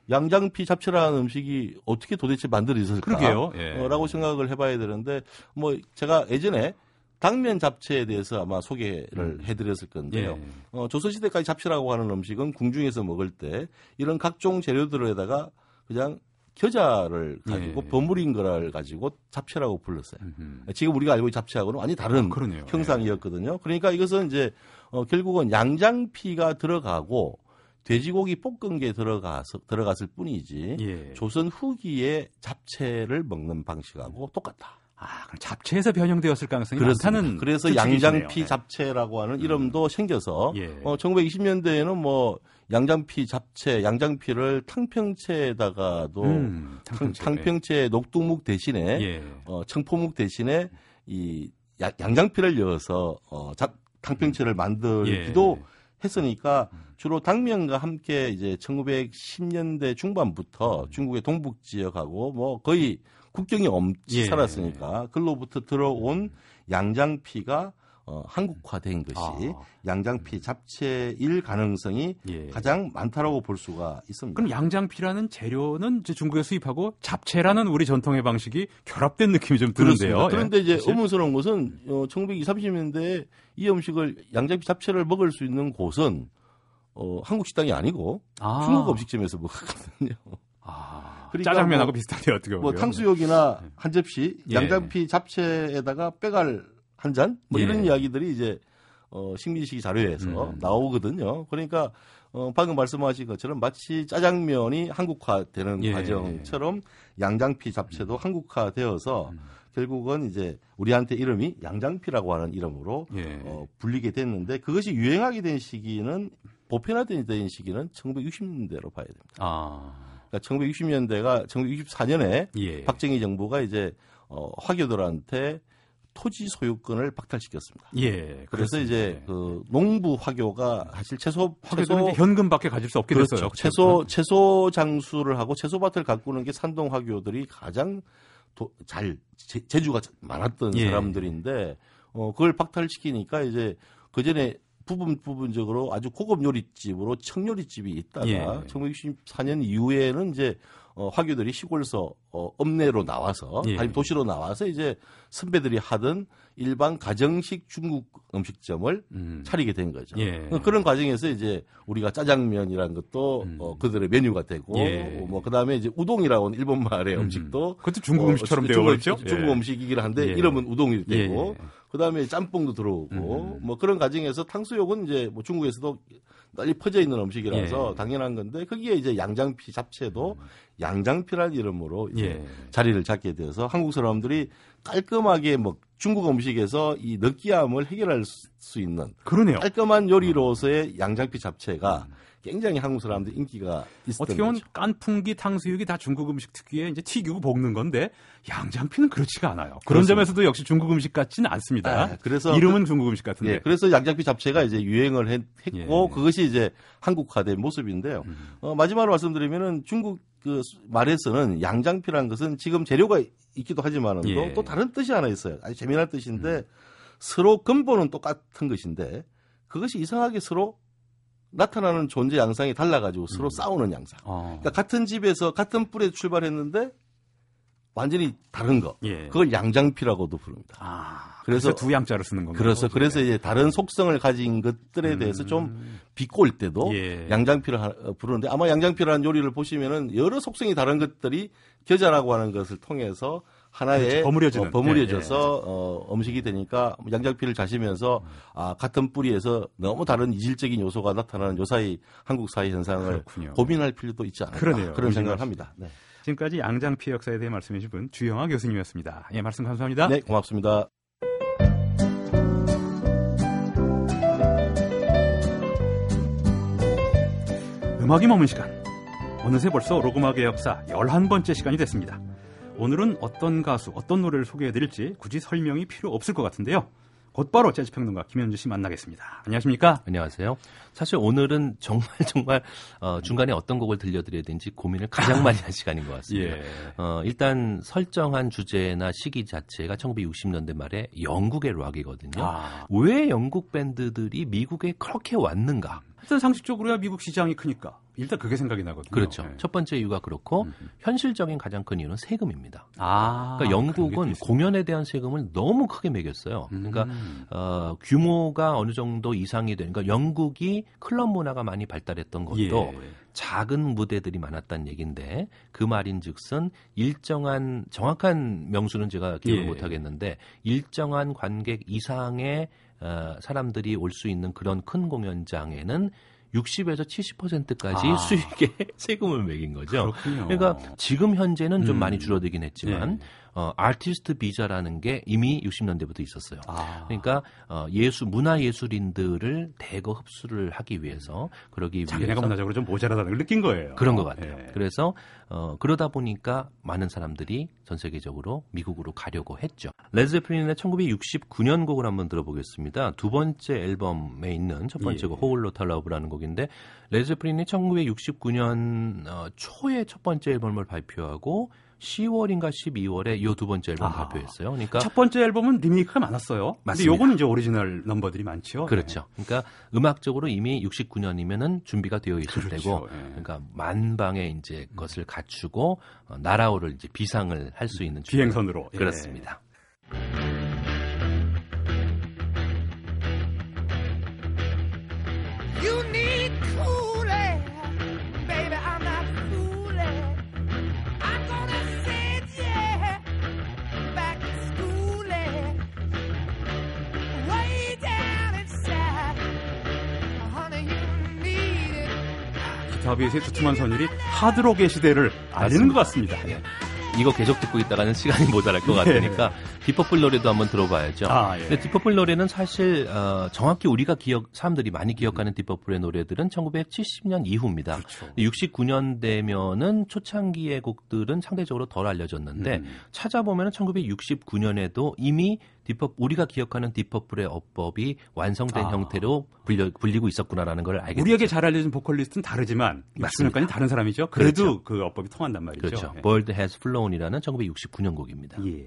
양장피 잡채라는 음식이 어떻게 도대체 만들어졌을까라고 예. 생각을 해봐야 되는데 뭐 제가 예전에 당면 잡채에 대해서 아마 소개를 음. 해드렸을 건데요. 예. 어, 조선시대까지 잡채라고 하는 음식은 궁중에서 먹을 때 이런 각종 재료들에다가 그냥 겨자를 가지고 예. 버무린 거를 가지고 잡채라고 불렀어요. 음흠. 지금 우리가 알고 있는 잡채하고는 완전히 다른 아, 형상이었거든요. 예. 그러니까 이것은 이제 어, 결국은 양장피가 들어가고 돼지고기 볶은 게 들어가서, 들어갔을 뿐이지 예. 조선 후기에 잡채를 먹는 방식하고 똑같다. 아, 그럼 잡채에서 변형되었을 가능성이 그렇습니다. 많다는 그래서 추측이시네요. 양장피 잡채라고 하는 이름도 음. 생겨서 예. 어, 천구백이십 년대에는 뭐 양장피 잡채, 양장피를 탕평채에다가도 음, 탕평채. 탕평채 녹두묵 대신에 예. 어, 청포묵 대신에 이 야, 양장피를 넣어서 어, 잡, 탕평채를 만들기도 예. 했으니까 주로 당면과 함께 이제 천구백십 년대 중반부터 음. 중국의 동북 지역하고 뭐 거의 국경이 없이 예. 살았으니까 그로부터 들어온 양장피가 어, 한국화된 것이 아. 양장피 잡채일 가능성이 예. 가장 많다라고 볼 수가 있습니다. 그럼 양장피라는 재료는 이제 중국에 수입하고 잡채라는 우리 전통의 방식이 결합된 느낌이 좀 드는데요. 예. 그런데 이제 사실? 의문스러운 것은 어, 천구백이십, 삼십 년대에 이 음식을 양장피 잡채를 먹을 수 있는 곳은 어, 한국 식당이 아니고 아. 중국 음식점에서 먹었거든요. 아, 그러니까 짜장면하고 뭐, 비슷하네요. 어떻게 보면. 뭐 탕수육이나 네. 한 접시 예. 양장피 잡채에다가 빼갈 한 잔? 뭐 예. 이런 이야기들이 이제 어, 식민지식이 자료에서 음. 나오거든요. 그러니까 어, 방금 말씀하신 것처럼 마치 짜장면이 한국화되는 예. 과정처럼 양장피 잡채도 음. 한국화되어서 음. 결국은 이제 우리한테 이름이 양장피라고 하는 이름으로 예. 어, 불리게 됐는데 그것이 유행하게 된 시기는 보편화된 시기는 천구백육십 년대로 봐야 됩니다. 아. 그러니까 천구백육십 년대가 천구백육십사 년에 예. 박정희 정부가 이제 어, 화교들한테 토지 소유권을 박탈시켰습니다. 예. 그래서 그렇습니다. 이제 그 농부 화교가 사실 채소 화교는 현금밖에 가질 수 없게 그렇죠. 됐어요. 채소 그렇죠. 채소 장수를 하고 채소밭을 가꾸는 게 산동 화교들이 가장 도, 잘 재, 재주가 많았던 예. 사람들인데 어, 그걸 박탈시키니까 이제 그 전에 부분 부분적으로 아주 고급 요리집으로 청요리집이 있다가 예. 천구백육십사 년 이후에는 이제 어, 화교들이 시골서 어, 읍내로 나와서 예. 아니면 도시로 나와서 이제 선배들이 하던 일반 가정식 중국 음식점을 음. 차리게 된 거죠. 예. 그런 과정에서 이제 우리가 짜장면이라는 것도 음. 어, 그들의 메뉴가 되고 예. 뭐 그다음에 이제 우동이라고 하는 일본 말의 음. 음식도 그것도 중국 음식처럼 어, 되어 있죠. 중국, 중국 예. 음식이긴 한데 예. 이름은 우동이 되고 예. 그다음에 짬뽕도 들어오고 음. 뭐 그런 과정에서 탕수육은 이제 뭐 중국에서도 빨리 퍼져 있는 음식이라서 예. 당연한 건데 거기에 이제 양장피 잡채도 음. 양장피라는 이름으로 이제 예. 자리를 잡게 돼서 한국 사람들이 깔끔하게 뭐 중국 음식에서 이 느끼함을 해결할 수 있는 그러네요. 깔끔한 요리로서의 음. 양장피 잡채가 굉장히 한국 사람들 인기가 있었던 어떻게 보면 거죠. 깐풍기, 탕수육이 다 중국 음식 특유의 이제 튀기고 볶는 건데 양장피는 그렇지가 않아요. 그런 그렇습니다. 점에서도 역시 중국 음식 같지는 않습니다. 아, 그래서 이름은 그, 중국 음식 같은데. 예, 그래서 양장피 잡채가 이제 유행을 했, 했고 예. 그것이 이제 한국화된 모습인데요. 음. 어, 마지막으로 말씀드리면은 중국 그 말에서는 양장피라는 것은 지금 재료가 있기도 하지만 예. 또 다른 뜻이 하나 있어요. 아주 재미난 뜻인데 음. 서로 근본은 똑같은 것인데 그것이 이상하게 서로 나타나는 존재 양상이 달라가지고 서로 음. 싸우는 양상. 아. 그러니까 같은 집에서 같은 뿔에 출발했는데 완전히 다른 거. 예. 그걸 양장피라고도 부릅니다. 아, 그래서, 그래서 두 양자를 쓰는 겁니다. 그래서 그래서 이제 다른 속성을 가진 것들에 대해서 음. 좀 비꼬을 때도 예. 양장피를 하, 부르는데 아마 양장피라는 요리를 보시면은 여러 속성이 다른 것들이 겨자라고 하는 것을 통해서 하나의 버무려지는, 어, 버무려져서 예, 예. 어, 음식이 되니까 양장피를 자시면서 아, 같은 뿌리에서 너무 다른 이질적인 요소가 나타나는 요 사이 한국 사회 현상을 그렇군요. 고민할 필요도 있지 않을까 그러네요. 그런 생각을 합니다. 네. 지금까지 양장피 역사에 대해 말씀해 주신 분 주영하 교수님이었습니다. 예, 말씀 감사합니다. 네, 고맙습니다. 음악이 머문 시간. 어느새 벌써 로그마의 역사 열한 번째 시간이 됐습니다. 오늘은 어떤 가수, 어떤 노래를 소개해드릴지 굳이 설명이 필요 없을 것 같은데요. 곧바로 재즈평론가 김현주 씨 만나겠습니다. 안녕하십니까? 안녕하세요. 사실 오늘은 정말 정말 어, 중간에 어떤 곡을 들려드려야 되는지 고민을 가장 많이 한 시간인 것 같습니다. 예. 어, 일단 설정한 주제나 시기 자체가 천구백육십 년대 말에 영국의 락이거든요. 아. 왜 영국 밴드들이 미국에 그렇게 왔는가? 일단 상식적으로야 미국 시장이 크니까. 일단 그게 생각이 나거든요. 그렇죠. 네. 첫 번째 이유가 그렇고 음흠. 현실적인 가장 큰 이유는 세금입니다. 아, 그러니까 영국은 공연에 대한 세금을 너무 크게 매겼어요. 음. 그러니까 어, 규모가 어느 정도 이상이 되니까 그러니까 영국이 클럽 문화가 많이 발달했던 것도 예. 작은 무대들이 많았다는 얘기인데 그 말인즉슨 일정한 정확한 명수는 제가 기억을 예. 못하겠는데 일정한 관객 이상의 어, 사람들이 올 수 있는 그런 큰 공연장에는 육십에서 칠십 퍼센트까지 아. 수익에 세금을 매긴 거죠. 그렇군요. 그러니까 지금 현재는 좀 음. 많이 줄어들긴 했지만 네. 어, 아티스트 비자라는 게 이미 육십 년대부터 있었어요. 아. 그러니까 어, 예수 문화 예술인들을 대거 흡수를 하기 위해서 그러기 위해서 자기네가 문화적으로 좀 모자라다는 걸 느낀 거예요. 그런 것 같아요. 네. 그래서 어, 그러다 보니까 많은 사람들이 전 세계적으로 미국으로 가려고 했죠. 레드제플린의 천구백육십구 년 곡을 한번 들어보겠습니다. 두 번째 앨범에 있는 첫 번째 곡 예. Whole Lotta Love라는 곡인데 레드제플린이 천구백육십구 년 어, 초에 첫 번째 앨범을 발표하고 시월인가 십이월에 이 두 번째 앨범 아, 발표했어요. 그러니까 첫 번째 앨범은 리메이크가 많았어요. 맞습니다. 근데 요거는 이제 오리지널 넘버들이 많죠. 그렇죠. 네. 그러니까 음악적으로 이미 육십구 년이면은 준비가 되어 있을 그렇죠. 때고, 네. 그러니까 만방의 이제 음. 것을 갖추고 어, 날아오를 이제 비상을 할 수 있는 준비. 비행선으로 예. 그렇습니다. You need cool air, baby. I'm not. 기타 베이스의 두툼한 선율이 하드록의 시대를 알리는 것 같습니다. 예. 이거 계속 듣고 있다가는 시간이 모자랄 것 같으니까 예. 딥퍼플 노래도 한번 들어봐야죠. 아, 예. 근데 딥퍼플 노래는 사실 어, 정확히 우리가 기억 사람들이 많이 기억하는 딥퍼플의 노래들은 천구백칠십 년 이후입니다. 그렇죠. 육십구 년 되면은 초창기의 곡들은 상대적으로 덜 알려졌는데 음. 찾아보면은 천구백육십구 년에도 이미 딥퍼, 우리가 기억하는 딥퍼플의 어법이 완성된 아. 형태로 불려, 불리고 있었구나라는 걸 알게 됐죠. 우리에게 잘 알려진 보컬리스트는 다르지만 맞습니까? 다른 사람이죠. 그래도 그렇죠. 그 어법이 통한단 말이죠. 그렇죠. 예. Bird Has Flown이라는 천구백육십구 년 곡입니다. 예.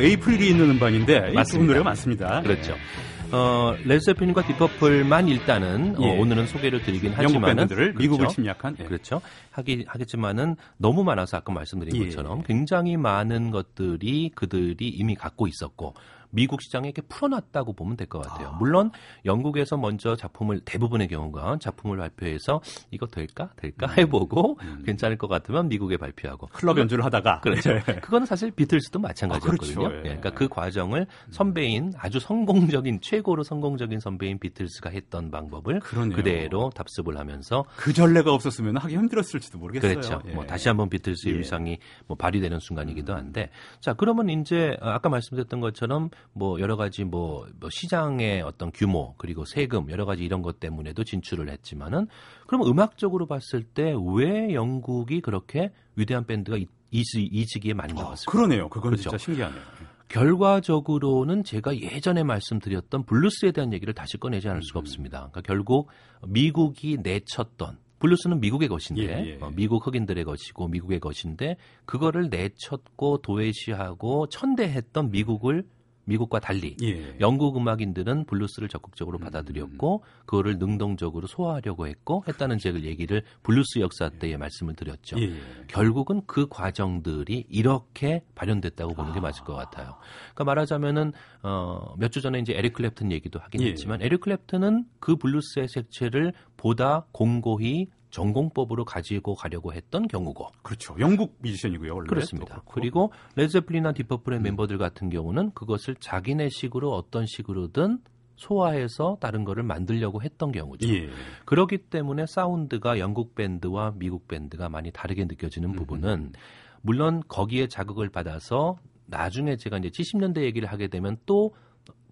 에이프릴이 있는 음반인데 좋은 노래가 많습니다. 그렇죠. 어, 레드세핀과 딥퍼플만 일단은 예. 어, 오늘은 소개를 드리긴 하지만은 영국 밴드를 미국을 그렇죠. 침략한 예. 그렇죠. 하기, 하겠지만은 너무 많아서 아까 말씀드린 예. 것처럼 굉장히 많은 것들이 그들이 이미 갖고 있었고 미국 시장에 이렇게 풀어놨다고 보면 될 것 같아요. 아. 물론 영국에서 먼저 작품을 대부분의 경우가 작품을 발표해서 이거 될까 될까 음. 해보고 음. 괜찮을 것 같으면 미국에 발표하고 클럽 연주를 하다가 그렇죠. 예. 그거는 사실 비틀스도 마찬가지였거든요. 아, 그렇죠. 예. 예. 그러니까 그 과정을 선배인 아주 성공적인 최고로 성공적인 선배인 비틀스가 했던 방법을 그러네요. 그대로 답습을 하면서 그 전례가 없었으면 하기 힘들었을지도 모르겠어요. 그렇죠. 예. 뭐 다시 한번 비틀스의 예. 위상이 뭐 발휘되는 순간이기도 한데 자 그러면 이제 아까 말씀드렸던 것처럼 뭐 여러 가지 뭐 시장의 어떤 규모 그리고 세금 여러 가지 이런 것 때문에도 진출을 했지만은 그럼 음악적으로 봤을 때 왜 영국이 그렇게 위대한 밴드가 이, 이, 이 시기에 많이 나왔을까요? 아, 그러네요. 그건 그렇죠? 진짜 신기하네요. 결과적으로는 제가 예전에 말씀드렸던 블루스에 대한 얘기를 다시 꺼내지 않을 수가 음. 없습니다. 그러니까 결국 미국이 내쳤던 블루스는 미국의 것인데 예, 예, 예. 미국 흑인들의 것이고 미국의 것인데 그거를 내쳤고 도외시하고 천대했던 미국을 미국과 달리 예. 영국 음악인들은 블루스를 적극적으로 받아들였고 음. 그거를 능동적으로 소화하려고 했고 했다는 제 얘기를 블루스 역사 때에 말씀을 드렸죠. 예. 결국은 그 과정들이 이렇게 발현됐다고 보는 게 맞을 것 같아요. 그러니까 말하자면은 어, 몇 주 전에 이제 에릭 클랩튼 얘기도 하긴 예. 했지만 에릭 클랩튼은 그 블루스의 색채를 보다 공고히 전공법으로 가지고 가려고 했던 경우고. 그렇죠. 영국 뮤지션이고요. 원래. 그렇습니다. 그리고 레드제플린이나 딥퍼플의 음. 멤버들 같은 경우는 그것을 자기네 식으로 어떤 식으로든 소화해서 다른 거를 만들려고 했던 경우죠. 예. 그렇기 때문에 사운드가 영국 밴드와 미국 밴드가 많이 다르게 느껴지는 음. 부분은 물론 거기에 자극을 받아서 나중에 제가 이제 칠십 년대 얘기를 하게 되면 또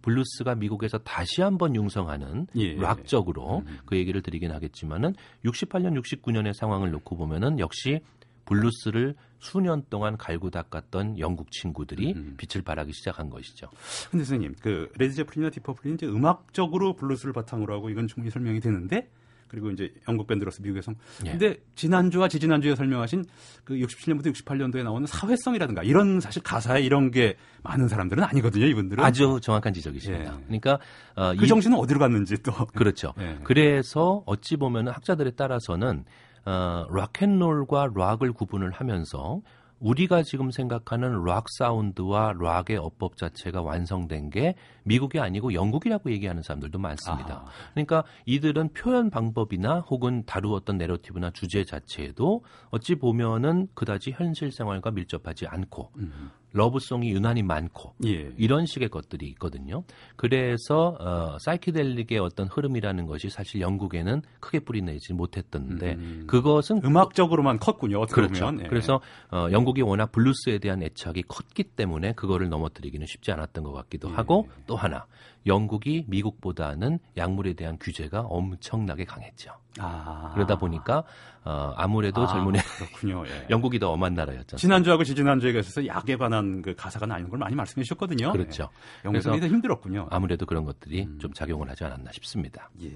블루스가 미국에서 다시 한번 융성하는 예, 락적으로 예. 음. 그 얘기를 드리긴 하겠지만은 육십팔 년, 육십구 년의 상황을 놓고 보면은 역시 블루스를 수년 동안 갈고 닦았던 영국 친구들이 음. 빛을 발하기 시작한 것이죠. 근데 선생님, 그 레드제플린이나 딥퍼플린 이제 음악적으로 블루스를 바탕으로 하고 이건 충분히 설명이 되는데 그리고 이제 영국 밴드로서 미국에서 예. 근데 지난주와 지지난주에 설명하신 그 육십칠 년부터 육십팔 년도에 나오는 사회성이라든가 이런 사실 가사에 이런 게 많은 사람들은 아니거든요. 이분들은 아주 정확한 지적이십니다. 예. 그러니까 어, 그 이, 정신은 어디로 갔는지 또 그렇죠. 예. 그래서 어찌 보면 학자들에 따라서는 어, 락앤롤과 락을 구분을 하면서 우리가 지금 생각하는 락 사운드와 락의 어법 자체가 완성된 게 미국이 아니고 영국이라고 얘기하는 사람들도 많습니다. 아. 그러니까 이들은 표현 방법이나 혹은 다루었던 내러티브나 주제 자체도 어찌 보면은 그다지 현실 생활과 밀접하지 않고 음. 러브송이 유난히 많고 예. 이런 식의 것들이 있거든요. 그래서 어, 사이키델릭의 어떤 흐름이라는 것이 사실 영국에는 크게 뿌리내지 못했던데 음. 그것은 음악적으로만 컸군요. 어떻게 그렇죠. 보면. 예. 그래서 어, 영국이 워낙 블루스에 대한 애착이 컸기 때문에 그거를 넘어뜨리기는 쉽지 않았던 것 같기도 예. 하고 또 하나 영국이 미국보다는 약물에 대한 규제가 엄청나게 강했죠. 아. 그러다 보니까 어, 아무래도 아, 젊은 애 예. 영국이 더 엄한 나라였잖아요. 지난주하고 지지난주에 있어서 약에 관한 그 가사가 나뉘는 걸 많이 말씀해 주셨거든요. 그렇죠. 예. 영국이 더 힘들었군요. 아무래도 그런 것들이 음. 좀 작용을 하지 않았나 싶습니다. 예.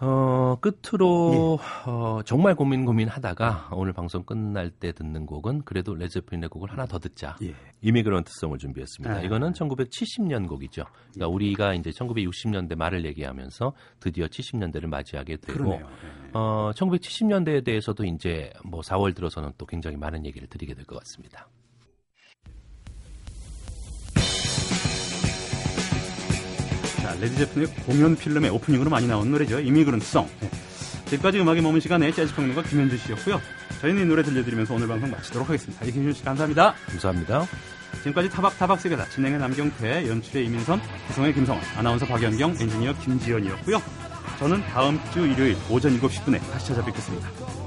어, 끝으로 예. 어, 정말 고민 고민하다가 오늘 방송 끝날 때 듣는 곡은 그래도 레드제플린의 곡을 하나 더 듣자. 예. 이미그런트송을 준비했습니다. 아. 이거는 천구백칠십 년 곡이죠. 그러니까 예. 우리가 이제 천구백육십 년대 말을 얘기하면서 드디어 칠십 년대를 맞이하게 되고 예. 어, 천구백칠십 년대에 대해서도 이제 뭐 사월 들어서는 또 굉장히 많은 얘기를 드리게 될 것 같습니다. 레드제플린의 공연 필름의 오프닝으로 많이 나온 노래죠. 이미그런트송. 네. 지금까지 음악에 머문 시간에 재즈평론가 김현주 씨였고요. 저희는 이 노래 들려드리면서 오늘 방송 마치도록 하겠습니다. 김현주 씨 감사합니다. 감사합니다. 지금까지 타박타박 세계다. 진행의 남경태, 연출의 이민선, 구성의 김성원, 아나운서 박연경, 엔지니어 김지연이었고요. 저는 다음 주 일요일 오전 일곱 시 분에 다시 찾아뵙겠습니다.